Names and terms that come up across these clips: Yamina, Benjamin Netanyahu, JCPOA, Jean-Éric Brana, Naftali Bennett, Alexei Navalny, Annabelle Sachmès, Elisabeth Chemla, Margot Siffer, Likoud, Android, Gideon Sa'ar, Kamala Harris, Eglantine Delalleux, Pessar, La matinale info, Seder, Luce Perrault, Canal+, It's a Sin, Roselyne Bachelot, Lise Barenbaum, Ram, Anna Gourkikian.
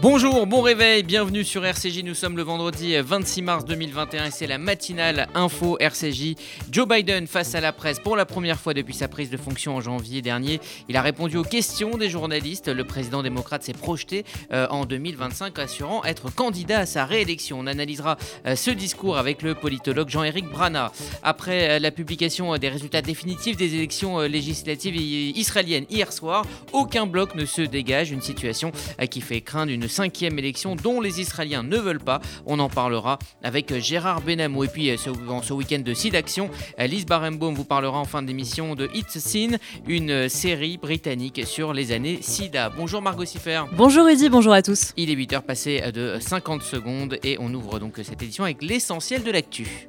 Bonjour, bon réveil, bienvenue sur RCJ, nous sommes le vendredi 26 mars 2021 et c'est la matinale info RCJ. Joe Biden face à la presse pour la première fois depuis sa prise de fonction en janvier dernier. Il a répondu aux questions des journalistes. Le président démocrate s'est projeté en 2025, assurant être candidat à sa réélection. On analysera ce discours avec le politologue Jean-Éric Brana. Après la publication des résultats définitifs des élections législatives israéliennes hier soir, aucun bloc ne se dégage, une situation qui fait craindre une cinquième élection dont les Israéliens ne veulent pas. On en parlera avec Gérard Benamou. Et puis ce week-end de SIDAction, Lise Barenbaum vous parlera en fin d'émission de It's a Sin, une série britannique sur les années SIDA. Bonjour Margot Siffer. Bonjour Eddy, bonjour à tous. Il est 8h passé de 50 secondes et on ouvre donc cette édition avec l'essentiel de l'actu.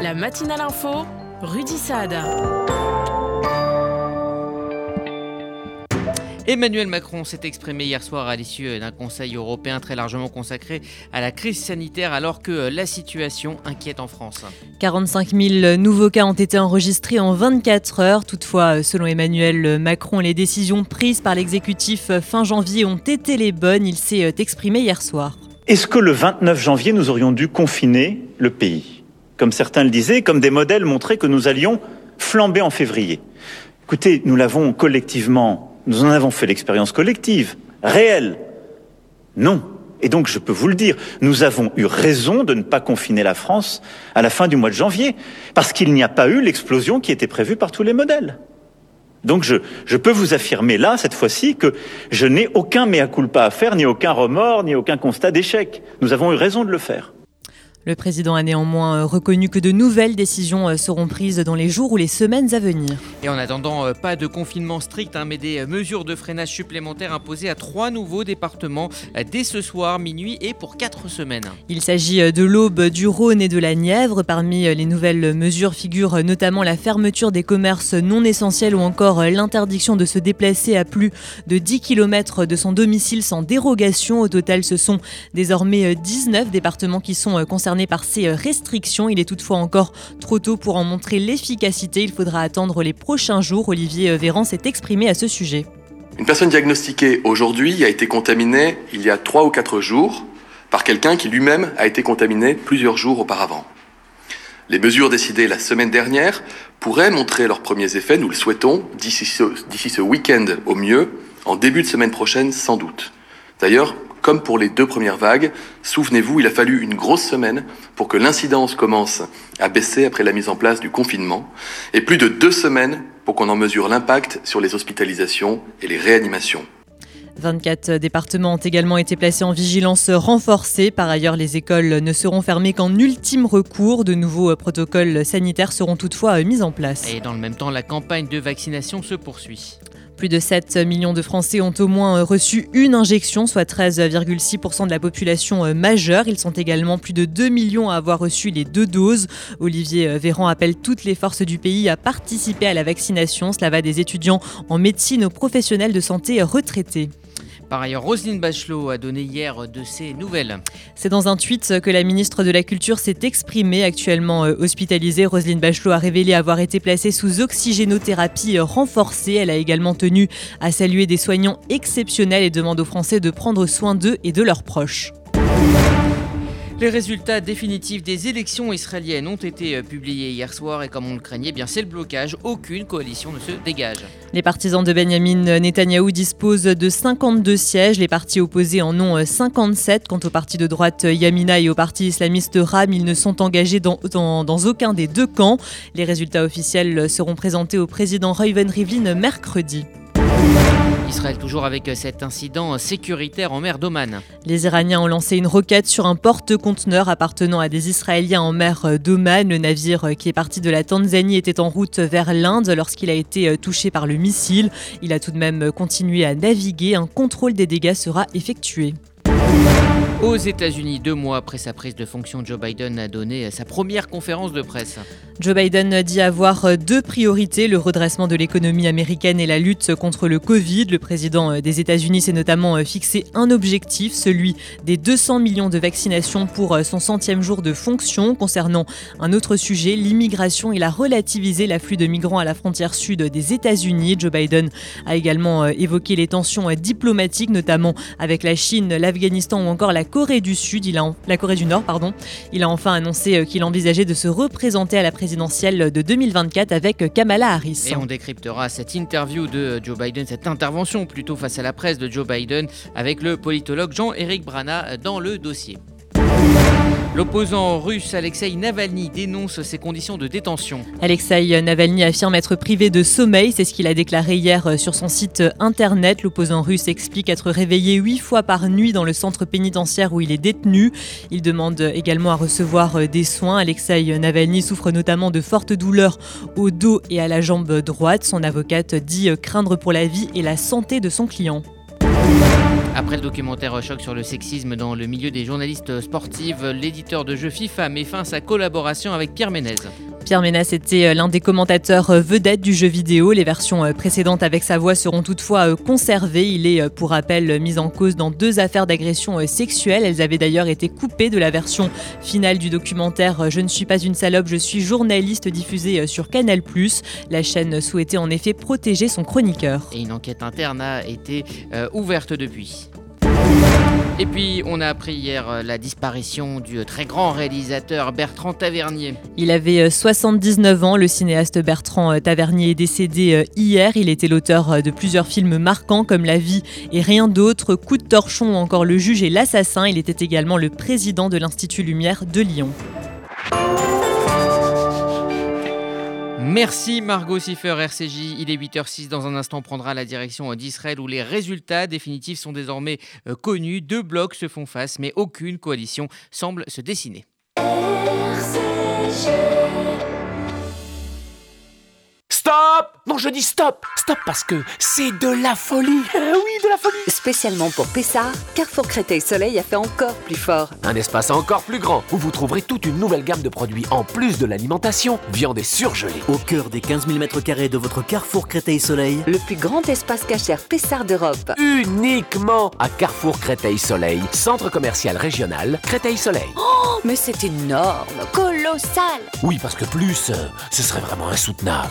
La matinale info, Rudy Saad. Emmanuel Macron s'est exprimé hier soir à l'issue d'un conseil européen très largement consacré à la crise sanitaire alors que la situation inquiète en France. 45 000 nouveaux cas ont été enregistrés en 24 heures. Toutefois, selon Emmanuel Macron, les décisions prises par l'exécutif fin janvier ont été les bonnes. Il s'est exprimé hier soir. Est-ce que le 29 janvier, nous aurions dû confiner le pays ? Comme certains le disaient, comme des modèles montraient que nous allions flamber en février. Écoutez, nous l'avons collectivement... Nous en avons fait l'expérience collective, réelle. Non. Et donc, je peux vous le dire, nous avons eu raison de ne pas confiner la France à la fin du mois de janvier, parce qu'il n'y a pas eu l'explosion qui était prévue par tous les modèles. Donc, je peux vous affirmer là, cette fois-ci, que je n'ai aucun mea culpa à faire, ni aucun remords, ni aucun constat d'échec. Nous avons eu raison de le faire. Le président a néanmoins reconnu que de nouvelles décisions seront prises dans les jours ou les semaines à venir. Et en attendant, pas de confinement strict, mais des mesures de freinage supplémentaires imposées à 3 nouveaux départements dès ce soir, minuit et pour 4 semaines. Il s'agit de l'Aube, du Rhône et de la Nièvre. Parmi les nouvelles mesures figurent notamment la fermeture des commerces non essentiels ou encore l'interdiction de se déplacer à plus de 10 km de son domicile sans dérogation. Au total, ce sont désormais 19 départements qui sont concernés par ces restrictions. Il est toutefois encore trop tôt pour en montrer l'efficacité. Il faudra attendre les prochains jours. Olivier Véran s'est exprimé à ce sujet. Une personne diagnostiquée aujourd'hui a été contaminée il y a 3 ou 4 jours par quelqu'un qui lui-même a été contaminé plusieurs jours auparavant. Les mesures décidées la semaine dernière pourraient montrer leurs premiers effets, nous le souhaitons, d'ici ce week-end au mieux, en début de semaine prochaine sans doute. D'ailleurs, comme pour les 2 premières vagues, souvenez-vous, il a fallu une grosse semaine pour que l'incidence commence à baisser après la mise en place du confinement, et plus de 2 semaines pour qu'on en mesure l'impact sur les hospitalisations et les réanimations. 24 départements ont également été placés en vigilance renforcée. Par ailleurs, les écoles ne seront fermées qu'en ultime recours. De nouveaux protocoles sanitaires seront toutefois mis en place. Et dans le même temps, la campagne de vaccination se poursuit. Plus de 7 millions de Français ont au moins reçu une injection, soit 13,6% de la population majeure. Ils sont également plus de 2 millions à avoir reçu les 2 doses. Olivier Véran appelle toutes les forces du pays à participer à la vaccination. Cela va des étudiants en médecine aux professionnels de santé retraités. Par ailleurs, Roselyne Bachelot a donné hier de ses nouvelles. C'est dans un tweet que la ministre de la Culture s'est exprimée. Actuellement hospitalisée, Roselyne Bachelot a révélé avoir été placée sous oxygénothérapie renforcée. Elle a également tenu à saluer des soignants exceptionnels et demande aux Français de prendre soin d'eux et de leurs proches. Les résultats définitifs des élections israéliennes ont été publiés hier soir et comme on le craignait, c'est le blocage. Aucune coalition ne se dégage. Les partisans de Benjamin Netanyahu disposent de 52 sièges. Les partis opposés en ont 57. Quant au parti de droite Yamina et au parti islamiste Ram, ils ne sont engagés dans aucun des 2 camps. Les résultats officiels seront présentés au président Reuven Rivlin mercredi. Israël toujours avec cet incident sécuritaire en mer d'Oman. Les Iraniens ont lancé une roquette sur un porte-conteneurs appartenant à des Israéliens en mer d'Oman. Le navire qui est parti de la Tanzanie était en route vers l'Inde lorsqu'il a été touché par le missile. Il a tout de même continué à naviguer. Un contrôle des dégâts sera effectué. Aux États-Unis, 2 mois après sa prise de fonction, Joe Biden a donné sa première conférence de presse. Joe Biden dit avoir 2 priorités, le redressement de l'économie américaine et la lutte contre le Covid. Le président des États-Unis s'est notamment fixé un objectif, celui des 200 millions de vaccinations pour son 100e jour de fonction. Concernant un autre sujet, l'immigration, il a relativisé l'afflux de migrants à la frontière sud des États-Unis. Joe Biden a également évoqué les tensions diplomatiques, notamment avec la Chine, l'Afghanistan ou encore la Corée du Nord. Il a enfin annoncé qu'il envisageait de se représenter à la présidentielle de 2024 avec Kamala Harris. Et on décryptera cette interview de Joe Biden, cette intervention plutôt face à la presse de Joe Biden avec le politologue Jean-Éric Brana dans le dossier. L'opposant russe Alexei Navalny dénonce ses conditions de détention. Alexei Navalny affirme être privé de sommeil, c'est ce qu'il a déclaré hier sur son site internet. L'opposant russe explique être réveillé 8 fois par nuit dans le centre pénitentiaire où il est détenu. Il demande également à recevoir des soins. Alexei Navalny souffre notamment de fortes douleurs au dos et à la jambe droite. Son avocate dit craindre pour la vie et la santé de son client. Après le documentaire choc sur le sexisme dans le milieu des journalistes sportives, l'éditeur de jeux FIFA met fin à sa collaboration avec Pierre Ménez. Pierre Ménez était l'un des commentateurs vedettes du jeu vidéo. Les versions précédentes avec sa voix seront toutefois conservées. Il est, pour rappel, mis en cause dans 2 affaires d'agression sexuelle. Elles avaient d'ailleurs été coupées de la version finale du documentaire « Je ne suis pas une salope, je suis journaliste » diffusé sur Canal+. La chaîne souhaitait en effet protéger son chroniqueur. Et une enquête interne a été ouverte depuis. Et puis, on a appris hier la disparition du très grand réalisateur Bertrand Tavernier. Il avait 79 ans. Le cinéaste Bertrand Tavernier est décédé hier. Il était l'auteur de plusieurs films marquants comme La vie et rien d'autre, Coup de torchon ou encore Le juge et l'assassin. Il était également le président de l'Institut Lumière de Lyon. Merci Margot Siffer, RCJ. Il est 8h06. Dans un instant, on prendra la direction d'Israël où les résultats définitifs sont désormais connus. 2 blocs se font face, mais aucune coalition semble se dessiner. Stop! Non, je dis stop! Stop parce que c'est de la folie! Oui, de la folie! Spécialement pour Pessar, Carrefour Créteil-Soleil a fait encore plus fort. Un espace encore plus grand où vous trouverez toute une nouvelle gamme de produits en plus de l'alimentation, viande et surgelée. Au cœur des 15 000 m² de votre Carrefour Créteil-Soleil, le plus grand espace cachère Pessar d'Europe. Uniquement à Carrefour Créteil-Soleil, centre commercial régional Créteil-Soleil. Oh, mais c'est énorme! Colossal! Oui, parce que plus, ce serait vraiment insoutenable.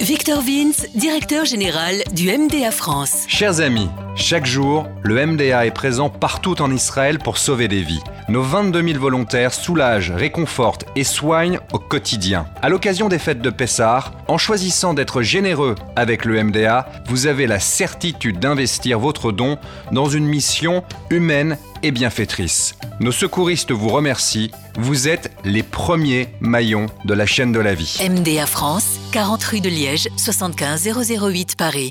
Victor Vince, directeur général du MDA France. Chers amis, chaque jour, le MDA est présent partout en Israël pour sauver des vies. Nos 22 000 volontaires soulagent, réconfortent et soignent au quotidien. À l'occasion des fêtes de Pessar, en choisissant d'être généreux avec le MDA, vous avez la certitude d'investir votre don dans une mission humaine et bienfaitrice. Nos secouristes vous remercient. Vous êtes les premiers maillons de la chaîne de la vie. MDA France, 40 rue de Liège, 75 008 Paris.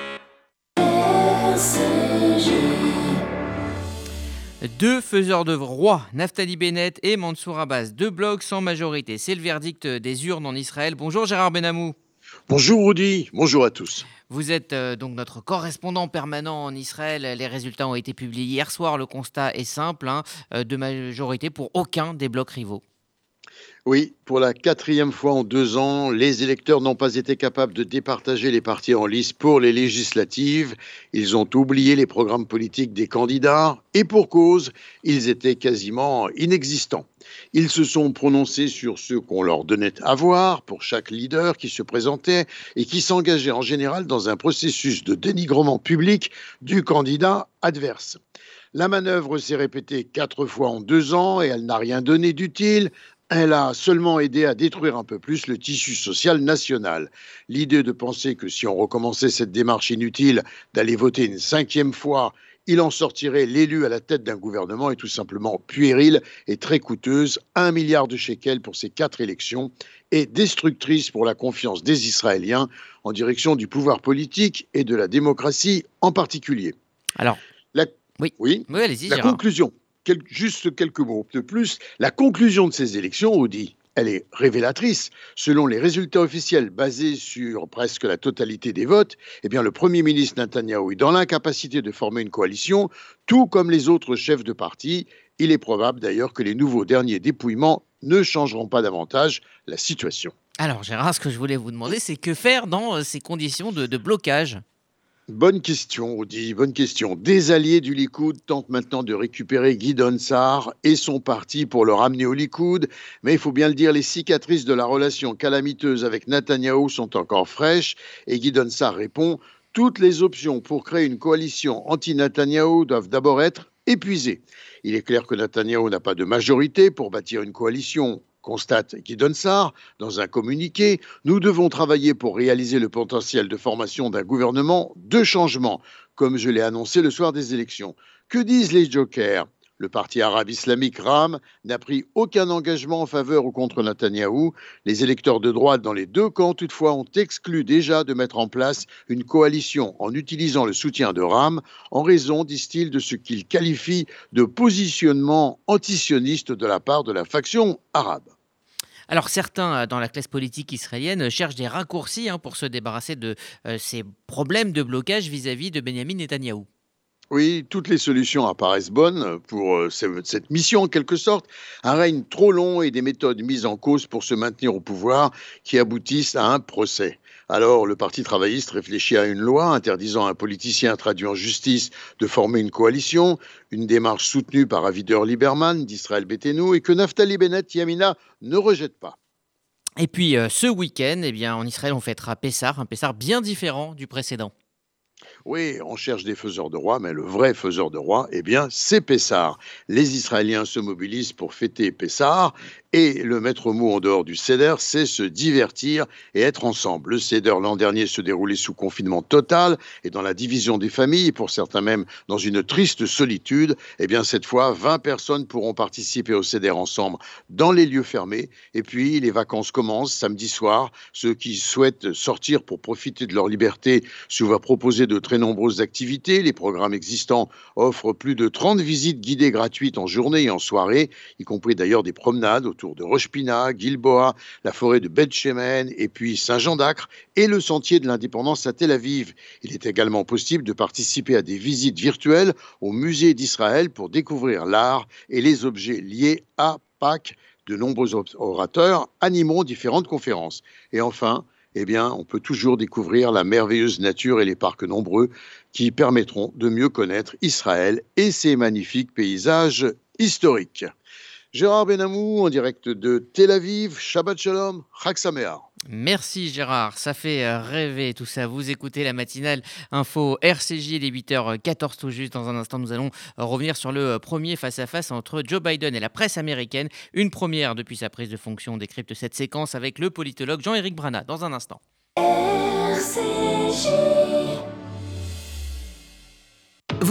Deux faiseurs de rois, Naftali Bennett et Mansour Abbas, deux blocs sans majorité. C'est le verdict des urnes en Israël. Bonjour Gérard Benamou. Bonjour Rudy, bonjour à tous. Vous êtes donc notre correspondant permanent en Israël. Les résultats ont été publiés hier soir. Le constat est simple, de majorité pour aucun des blocs rivaux. Oui, pour la 4e fois en 2 ans, les électeurs n'ont pas été capables de départager les partis en lice pour les législatives. Ils ont oublié les programmes politiques des candidats et pour cause, ils étaient quasiment inexistants. Ils se sont prononcés sur ce qu'on leur donnait à voir pour chaque leader qui se présentait et qui s'engageait en général dans un processus de dénigrement public du candidat adverse. La manœuvre s'est répétée 4 fois en 2 ans et elle n'a rien donné d'utile. Elle a seulement aidé à détruire un peu plus le tissu social national. L'idée de penser que si on recommençait cette démarche inutile d'aller voter une 5e fois, il en sortirait l'élu à la tête d'un gouvernement est tout simplement puérile et très coûteuse. 1 milliard de shekels pour ces 4 élections et destructrice pour la confiance des Israéliens en direction du pouvoir politique et de la démocratie en particulier. Alors, oui, allez-y, la conclusion. Juste quelques mots de plus. La conclusion de ces élections, Audi, elle est révélatrice. Selon les résultats officiels basés sur presque la totalité des votes, le Premier ministre Netanyahou est dans l'incapacité de former une coalition, tout comme les autres chefs de parti. Il est probable d'ailleurs que les nouveaux derniers dépouillements ne changeront pas davantage la situation. Alors Gérard, ce que je voulais vous demander, c'est que faire dans ces conditions de blocage ? Bonne question, Audi, bonne question. Des alliés du Likoud tentent maintenant de récupérer Gideon Sa'ar et son parti pour le ramener au Likoud. Mais il faut bien le dire, les cicatrices de la relation calamiteuse avec Netanyahou sont encore fraîches. Et Gideon Sa'ar répond « Toutes les options pour créer une coalition anti-Netanyahou doivent d'abord être épuisées. Il est clair que Netanyahou n'a pas de majorité pour bâtir une coalition ». Constate Gideon Sa'ar dans un communiqué, nous devons travailler pour réaliser le potentiel de formation d'un gouvernement de changement, comme je l'ai annoncé le soir des élections. Que disent les jokers ? Le parti arabe islamique Ram n'a pris aucun engagement en faveur ou contre Netanyahou. Les électeurs de droite dans les 2 camps, toutefois, ont exclu déjà de mettre en place une coalition en utilisant le soutien de Ram en raison, disent-ils, de ce qu'ils qualifient de positionnement antisioniste de la part de la faction arabe. Alors certains dans la classe politique israélienne cherchent des raccourcis pour se débarrasser de ces problèmes de blocage vis-à-vis de Benjamin Netanyahou. Oui, toutes les solutions apparaissent bonnes pour cette mission en quelque sorte. Un règne trop long et des méthodes mises en cause pour se maintenir au pouvoir qui aboutissent à un procès. Alors, le Parti travailliste réfléchit à une loi interdisant à un politicien traduit en justice de former une coalition, une démarche soutenue par Avigdor Lieberman d'Israël Béthénou et que Naftali Bennett Yamina ne rejette pas. Et puis, ce week-end, en Israël, on fêtera Pessar, un Pessar bien différent du précédent. Oui, on cherche des faiseurs de rois, mais le vrai faiseur de rois, c'est Pessar. Les Israéliens se mobilisent pour fêter Pessar et le maître mot en dehors du Seder, c'est se divertir et être ensemble. Le Seder l'an dernier se déroulait sous confinement total et dans la division des familles, pour certains même dans une triste solitude. Cette fois, 20 personnes pourront participer au Seder ensemble dans les lieux fermés. Et puis, les vacances commencent samedi soir. Ceux qui souhaitent sortir pour profiter de leur liberté se voient proposer de très nombreuses activités. Les programmes existants offrent plus de 30 visites guidées gratuites en journée et en soirée, y compris d'ailleurs des promenades autour de Rosh Pina, Gilboa, la forêt de Beth Shemen et puis Saint-Jean-d'Acre et le sentier de l'indépendance à Tel Aviv. Il est également possible de participer à des visites virtuelles au musée d'Israël pour découvrir l'art et les objets liés à Pâques. De nombreux orateurs animeront différentes conférences. Et enfin, on peut toujours découvrir la merveilleuse nature et les parcs nombreux qui permettront de mieux connaître Israël et ses magnifiques paysages historiques. Gérard Benamou, en direct de Tel Aviv, Shabbat Shalom, Chag Sameach. Merci Gérard, ça fait rêver tout ça. Vous écoutez la matinale info RCJ, les 8h14 tout juste. Dans un instant, nous allons revenir sur le premier face-à-face entre Joe Biden et la presse américaine. Une première depuis sa prise de fonction. On décrypte cette séquence avec le politologue Jean-Éric Brana dans un instant. RCJ.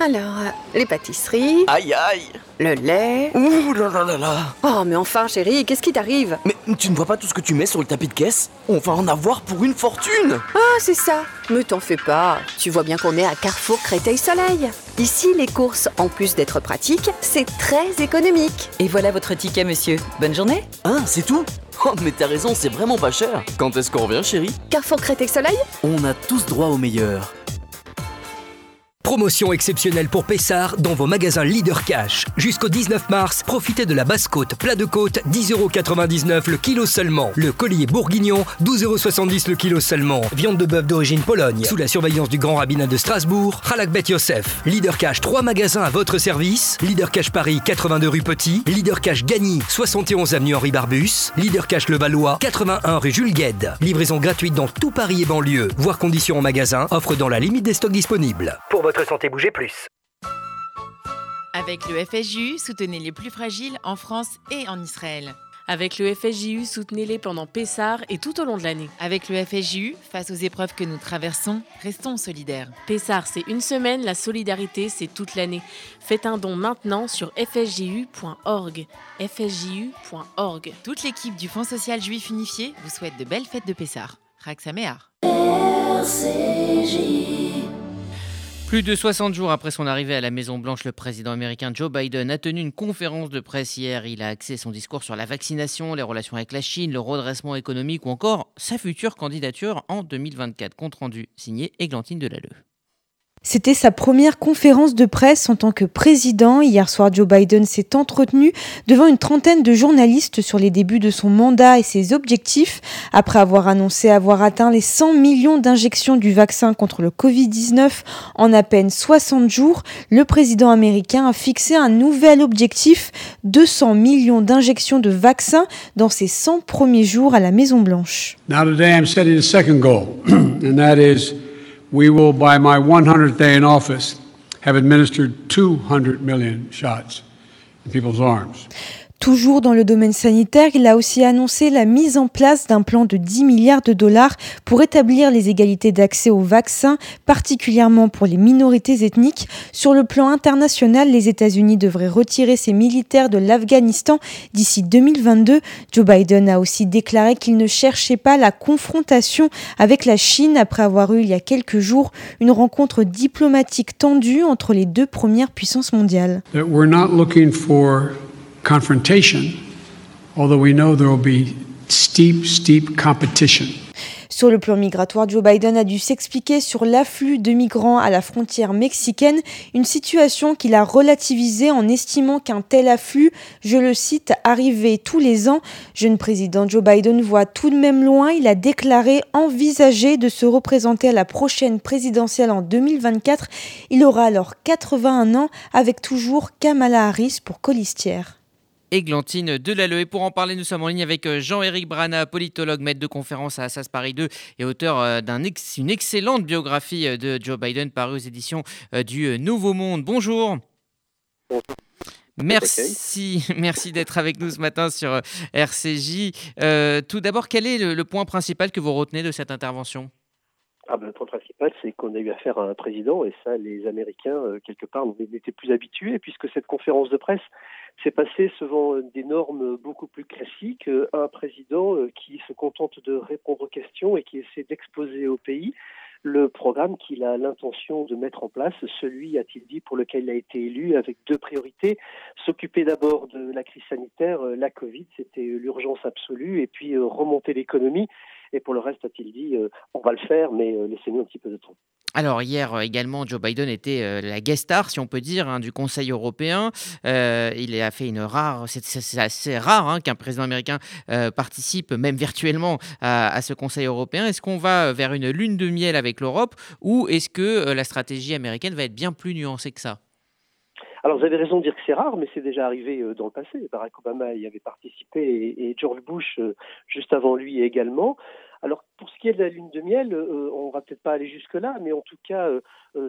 Alors, les pâtisseries... Aïe, aïe. Le lait... Ouh là là là là. Oh, mais enfin, chérie, qu'est-ce qui t'arrive? Mais tu ne vois pas tout ce que tu mets sur le tapis de caisse? On va en avoir pour une fortune. Ah, c'est ça. Mais t'en fais pas. Tu vois bien qu'on est à Carrefour Créteil-Soleil. Ici, les courses, en plus d'être pratiques, c'est très économique. Et voilà votre ticket, monsieur. Bonne journée. Hein, c'est tout? Oh, mais t'as raison, c'est vraiment pas cher. Quand est-ce qu'on revient, chérie? Carrefour Créteil-Soleil. On a tous droit au meilleur. Promotion exceptionnelle pour Pessar dans vos magasins Leader Cash. Jusqu'au 19 mars, profitez de la basse côte, plat de côte, 10,99€ le kilo seulement. Le collier bourguignon, 12,70€ le kilo seulement. Viande de bœuf d'origine Pologne, sous la surveillance du Grand Rabbinat de Strasbourg, Halak Bet Yosef. Leader Cash, 3 magasins à votre service. Leader Cash Paris, 82 rue Petit. Leader Cash Gagny, 71 avenue Henri Barbus. Leader Cash Le Valois, 81 rue Jules Guesde. Livraison gratuite dans tout Paris et banlieue. Voir conditions en magasin, offre dans la limite des stocks disponibles. Pour votre santé, bougez plus. Avec le FSJU, soutenez les plus fragiles en France et en Israël. Avec le FSJU, soutenez-les pendant Pessar et tout au long de l'année. Avec le FSJU, face aux épreuves que nous traversons, restons solidaires. Pessar, c'est une semaine, la solidarité, c'est toute l'année. Faites un don maintenant sur fsju.org. fsju.org. Toute l'équipe du Fonds social juif unifié vous souhaite de belles fêtes de Pessar. Rak Sameach. RCJ. Plus de 60 jours après son arrivée à la Maison-Blanche, le président américain Joe Biden a tenu une conférence de presse hier. Il a axé son discours sur la vaccination, les relations avec la Chine, le redressement économique ou encore sa future candidature en 2024. Compte rendu signé Eglantine Delalleux. C'était sa première conférence de presse en tant que président. Hier soir, Joe Biden s'est entretenu devant une trentaine de journalistes sur les débuts de son mandat et ses objectifs. Après avoir annoncé avoir atteint les 100 millions d'injections du vaccin contre le Covid-19 en à peine 60 jours, le président américain a fixé un nouvel objectif, 200 millions d'injections de vaccins dans ses 100 premiers jours à la Maison-Blanche. Now today I'm setting a second goal, and that is we will, by my 100th day in office, have administered 200 million shots in people's arms. Toujours dans le domaine sanitaire, il a aussi annoncé la mise en place d'un plan de 10 milliards de dollars pour établir les égalités d'accès aux vaccins, particulièrement pour les minorités ethniques. Sur le plan international, les États-Unis devraient retirer ses militaires de l'Afghanistan d'ici 2022. Joe Biden a aussi déclaré qu'il ne cherchait pas la confrontation avec la Chine après avoir eu, il y a quelques jours, une rencontre diplomatique tendue entre les deux premières puissances mondiales. Confrontation, although we know there will be steep competition. Sur le plan migratoire, Joe Biden a dû s'expliquer sur l'afflux de migrants à la frontière mexicaine, une situation qu'il a relativisée en estimant qu'un tel afflux, je le cite, arrivait tous les ans. Jeune président, Joe Biden voit tout de même loin. Il a déclaré envisager de se représenter à la prochaine présidentielle en 2024. Il aura alors 81 ans avec toujours Kamala Harris pour colistière. Eglantine Delalleux. Et pour en parler, nous sommes en ligne avec Jean-Éric Brana, politologue, maître de conférence à Assas Paris 2 et auteur d'une excellente biographie de Joe Biden parue aux éditions du Nouveau Monde. Bonjour. Bonjour. Merci d'être avec nous ce matin sur RCJ. Tout d'abord, quel est le point principal que vous retenez de cette intervention ? Le point principal, c'est qu'on a eu affaire à un président, et ça, les Américains, quelque part, n'étaient plus habitués, puisque cette conférence de presse s'est passée selon des normes beaucoup plus classiques. Un président qui se contente de répondre aux questions et qui essaie d'exposer au pays le programme qu'il a l'intention de mettre en place, celui, a-t-il dit, pour lequel il a été élu, avec deux priorités. S'occuper d'abord de la crise sanitaire, la Covid, c'était l'urgence absolue, et puis remonter l'économie. Et pour le reste, a-t-il dit, on va le faire, mais laissez-nous un petit peu de temps. Alors hier également, Joe Biden était la guest star, si on peut dire, du Conseil européen. Il a fait une rare... C'est assez rare qu'un président américain participe, même virtuellement, à ce Conseil européen. Est-ce qu'on va vers une lune de miel avec l'Europe ou est-ce que la stratégie américaine va être bien plus nuancée que ça ? Alors, vous avez raison de dire que c'est rare, mais c'est déjà arrivé dans le passé. Barack Obama y avait participé et George Bush, juste avant lui, également. Alors, pour ce qui est de la lune de miel, on ne va peut-être pas aller jusque-là, mais en tout cas,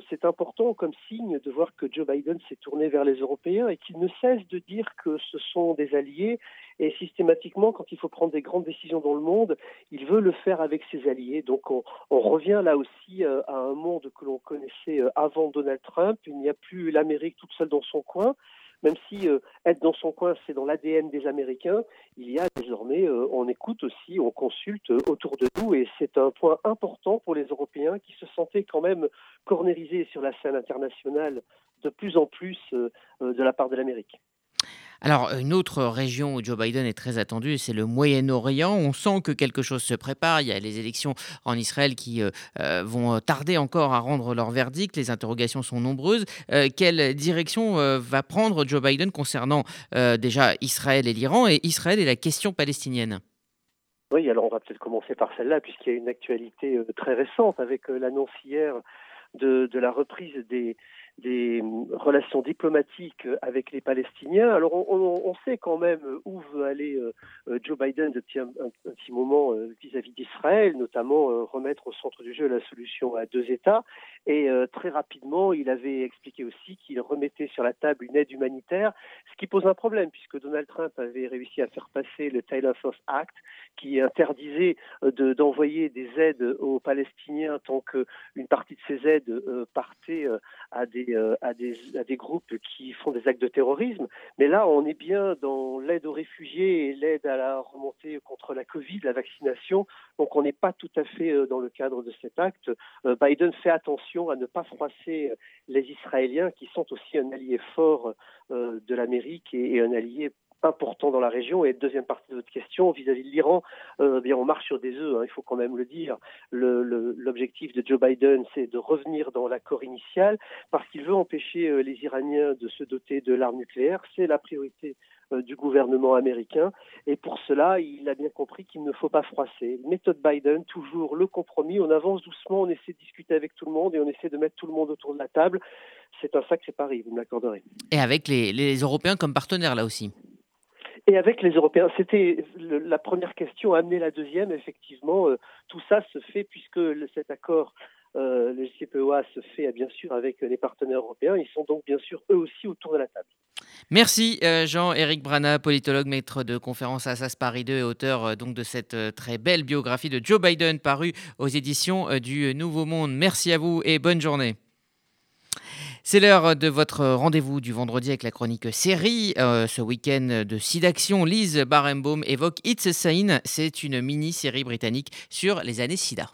c'est important comme signe de voir que Joe Biden s'est tourné vers les Européens et qu'il ne cesse de dire que ce sont des alliés. Et systématiquement, quand il faut prendre des grandes décisions dans le monde, il veut le faire avec ses alliés. Donc, on revient là aussi à un monde que l'on connaissait avant Donald Trump. Il n'y a plus l'Amérique toute seule dans son coin. Même si être dans son coin, c'est dans l'ADN des Américains, il y a désormais, on écoute aussi, on consulte autour de nous et c'est un point important pour les Européens qui se sentaient quand même cornérisés sur la scène internationale de plus en plus de la part de l'Amérique. Alors, une autre région où Joe Biden est très attendu, c'est le Moyen-Orient. On sent que quelque chose se prépare. Il y a les élections en Israël qui vont tarder encore à rendre leur verdict. Les interrogations sont nombreuses. Quelle direction va prendre Joe Biden concernant déjà Israël et l'Iran et Israël et la question palestinienne ? Oui, alors on va peut-être commencer par celle-là puisqu'il y a une actualité très récente avec l'annonce hier de la reprise des relations diplomatiques avec les Palestiniens. Alors, on sait quand même où veut aller Joe Biden depuis un petit moment vis-à-vis d'Israël, notamment remettre au centre du jeu la solution à deux États. Et très rapidement, il avait expliqué aussi qu'il remettait sur la table une aide humanitaire, ce qui pose un problème, puisque Donald Trump avait réussi à faire passer le Taylor Swift Act, qui interdisait d'envoyer des aides aux Palestiniens tant qu'une partie de ces aides partait à des groupes qui font des actes de terrorisme. Mais là, on est bien dans l'aide aux réfugiés et l'aide à la remontée contre la Covid, la vaccination. Donc, on n'est pas tout à fait dans le cadre de cet acte. Biden fait attention à ne pas froisser les Israéliens qui sont aussi un allié fort de l'Amérique et un allié important dans la région. Et deuxième partie de votre question, vis-à-vis de l'Iran, bien on marche sur des œufs, il faut quand même le dire. L'objectif de Joe Biden, c'est de revenir dans l'accord initial parce qu'il veut empêcher les Iraniens de se doter de l'arme nucléaire. C'est la priorité du gouvernement américain. Et pour cela, il a bien compris qu'il ne faut pas froisser. Méthode Biden, toujours le compromis. On avance doucement, on essaie de discuter avec tout le monde et on essaie de mettre tout le monde autour de la table. C'est un sacré pari, vous me l'accorderez. Et avec les Européens comme partenaires, là aussi. Et avec les Européens, c'était la première question, amener la deuxième, effectivement, tout ça se fait puisque cet accord, le JCPOA se fait bien sûr avec les partenaires européens, ils sont donc bien sûr eux aussi autour de la table. Merci Jean-Éric Brana, politologue, maître de conférence à SAS Paris 2 et auteur donc de cette très belle biographie de Joe Biden parue aux éditions du Nouveau Monde. Merci à vous et bonne journée. C'est l'heure de votre rendez-vous du vendredi avec la chronique série. Ce week-end de SIDAction, Lise Barenbaum évoque It's a Sin. C'est une mini-série britannique sur les années SIDA.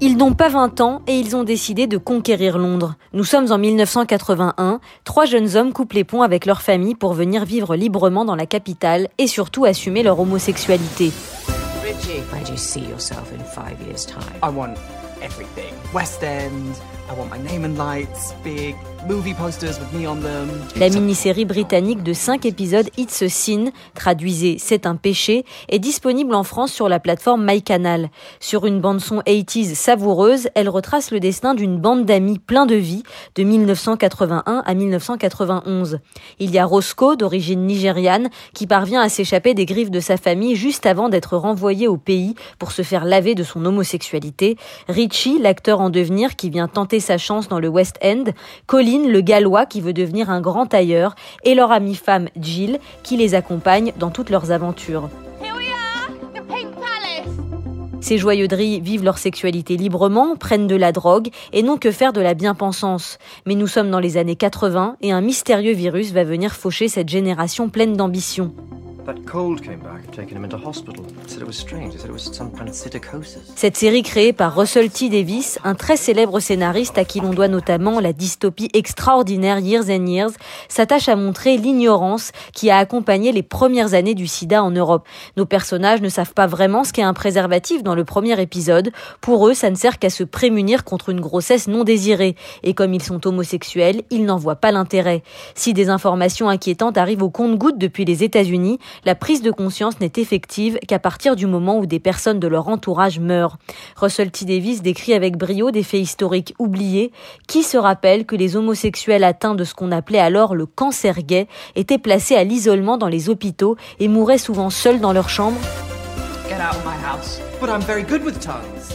Ils n'ont pas 20 ans et ils ont décidé de conquérir Londres. Nous sommes en 1981. 3 jeunes hommes coupent les ponts avec leur famille pour venir vivre librement dans la capitale et surtout assumer leur homosexualité. Where do you see yourself in 5 years' time? I want everything. West End, I want my name and lights, big movie posters with me on them. La mini-série britannique de 5 épisodes It's a Sin, traduisée C'est un péché, est disponible en France sur la plateforme MyCanal. Sur une bande-son 80s savoureuse, elle retrace le destin d'une bande d'amis plein de vie de 1981 à 1991. Il y a Roscoe, d'origine nigériane, qui parvient à s'échapper des griffes de sa famille juste avant d'être renvoyé au pays pour se faire laver de son homosexualité. Richie, l'acteur en devenir, qui vient tenter sa chance dans le West End. Colin, le gallois qui veut devenir un grand tailleur, et leur amie femme Jill qui les accompagne dans toutes leurs aventures. Ces joyeux drilles vivent leur sexualité librement, prennent de la drogue et n'ont que faire de la bien-pensance. Mais nous sommes dans les années 80 et un mystérieux virus va venir faucher cette génération pleine d'ambition. Cette série créée par Russell T. Davies, un très célèbre scénariste à qui l'on doit notamment la dystopie extraordinaire Years and Years, s'attache à montrer l'ignorance qui a accompagné les premières années du sida en Europe. Nos personnages ne savent pas vraiment ce qu'est un préservatif dans le premier épisode. Pour eux, ça ne sert qu'à se prémunir contre une grossesse non désirée. Et comme ils sont homosexuels, ils n'en voient pas l'intérêt. Si des informations inquiétantes arrivent au compte-gouttes depuis les États-Unis, la prise de conscience n'est effective qu'à partir du moment où des personnes de leur entourage meurent. Russell T. Davies décrit avec brio des faits historiques oubliés qui se rappellent que les homosexuels atteints de ce qu'on appelait alors le cancer gay étaient placés à l'isolement dans les hôpitaux et mouraient souvent seuls dans leur chambre.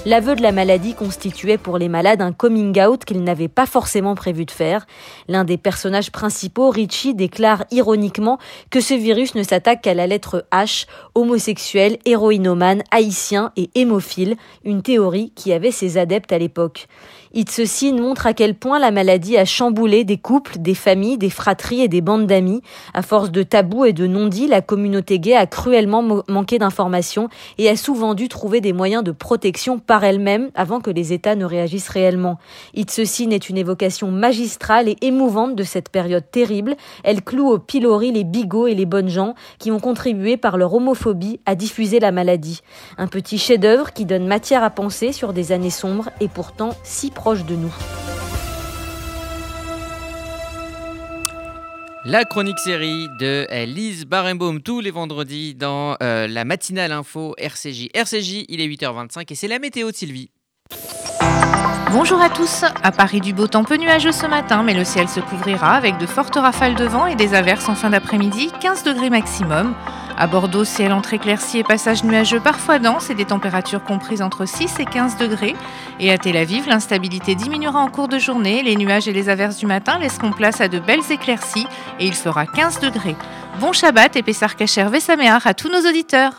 L'aveu de la maladie constituait pour les malades un coming out qu'ils n'avaient pas forcément prévu de faire. L'un des personnages principaux, Richie, déclare ironiquement que ce virus ne s'attaque qu'à la lettre H, homosexuel, héroïnomane, haïtien et hémophile, une théorie qui avait ses adeptes à l'époque. It's a Sin montre à quel point la maladie a chamboulé des couples, des familles, des fratries et des bandes d'amis. À force de tabous et de non-dits, la communauté gay a cruellement manqué d'informations et a souvent dû trouver des moyens de protection par elle-même avant que les États ne réagissent réellement. It's a Sin est une évocation magistrale et émouvante de cette période terrible. Elle cloue au pilori les bigots et les bonnes gens qui ont contribué par leur homophobie à diffuser la maladie. Un petit chef-d'œuvre qui donne matière à penser sur des années sombres et pourtant si proche de nous. La chronique série de Lise Barenbaum tous les vendredis dans la matinale info RCJ. RCJ, il est 8h25 et c'est la météo de Sylvie. Bonjour à tous. À Paris, du beau temps peu nuageux ce matin, mais le ciel se couvrira avec de fortes rafales de vent et des averses en fin d'après-midi, 15 degrés maximum. À Bordeaux, ciel entre éclaircies et passages nuageux parfois denses et des températures comprises entre 6 et 15 degrés. Et à Tel Aviv, l'instabilité diminuera en cours de journée. Les nuages et les averses du matin laisseront place à de belles éclaircies et il fera 15 degrés. Bon Shabbat et Pessar Kacher Vesameach à tous nos auditeurs.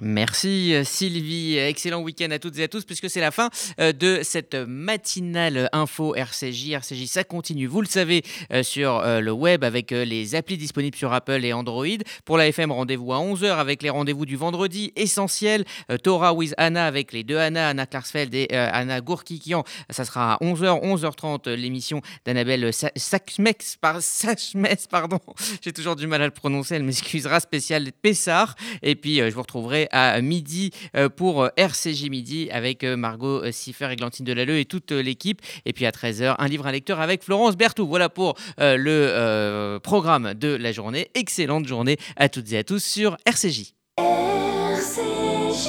Merci Sylvie, excellent week-end à toutes et à tous puisque c'est la fin de cette matinale info RCJ. RCJ, ça continue, vous le savez, sur le web avec les applis disponibles sur Apple et Android. Pour la FM, rendez-vous à 11h avec les rendez-vous du vendredi essentiels. Torah with Anna avec les deux Anna, Anna Klarsfeld et Anna Gourkikian. Ça sera à 11h, 11h30 l'émission d'Annabelle Sachmès, pardon. J'ai toujours du mal à le prononcer, elle m'excusera, spécial Pessar. Et puis je vous retrouverai à midi pour RCJ Midi avec Margot Siffer, Eglantine Delalleux et toute l'équipe. Et puis à 13h, un livre à lecteur avec Florence Berthoud. Voilà pour le programme de la journée. Excellente journée à toutes et à tous sur RCJ. RCJ.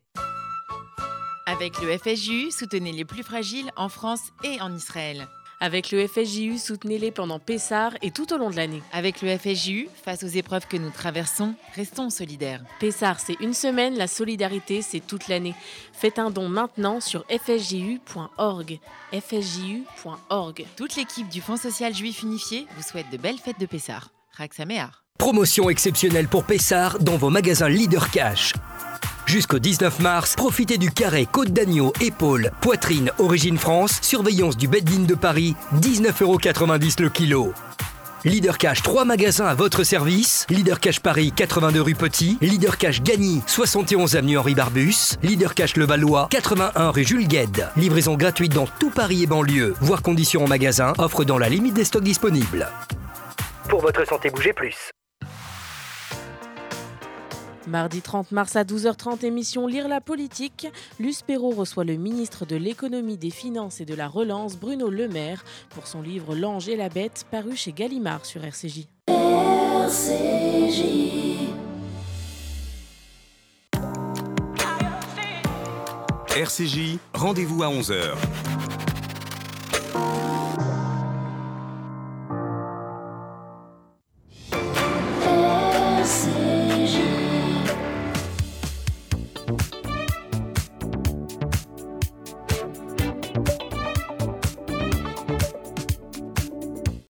Avec le FSJU, soutenez les plus fragiles en France et en Israël. Avec le FSJU, soutenez-les pendant Pessar et tout au long de l'année. Avec le FSJU, face aux épreuves que nous traversons, restons solidaires. Pessar, c'est une semaine, la solidarité, c'est toute l'année. Faites un don maintenant sur fsju.org. fsju.org. Toute l'équipe du Fonds social juif unifié vous souhaite de belles fêtes de Pessar. Raksamehar. Promotion exceptionnelle pour Pessar dans vos magasins Leader Cash. Jusqu'au 19 mars, profitez du carré côte d'agneau, épaule, poitrine, origine France, surveillance du Bedline de Paris, 19,90 € le kilo. Leader Cash, 3 magasins à votre service. Leader Cash Paris, 82 rue Petit. Leader Cash Gagny, 71 avenue Henri Barbusse. Leader Cash Levallois, 81 rue Jules Guesde. Livraison gratuite dans tout Paris et banlieue. Voir conditions en magasin, offre dans la limite des stocks disponibles. Pour votre santé, bougez plus. Mardi 30 mars à 12h30, émission Lire la politique. Luce Perrault reçoit le ministre de l'économie, des finances et de la relance, Bruno Le Maire, pour son livre L'Ange et la Bête, paru chez Gallimard sur RCJ. RCJ, rendez-vous à 11h.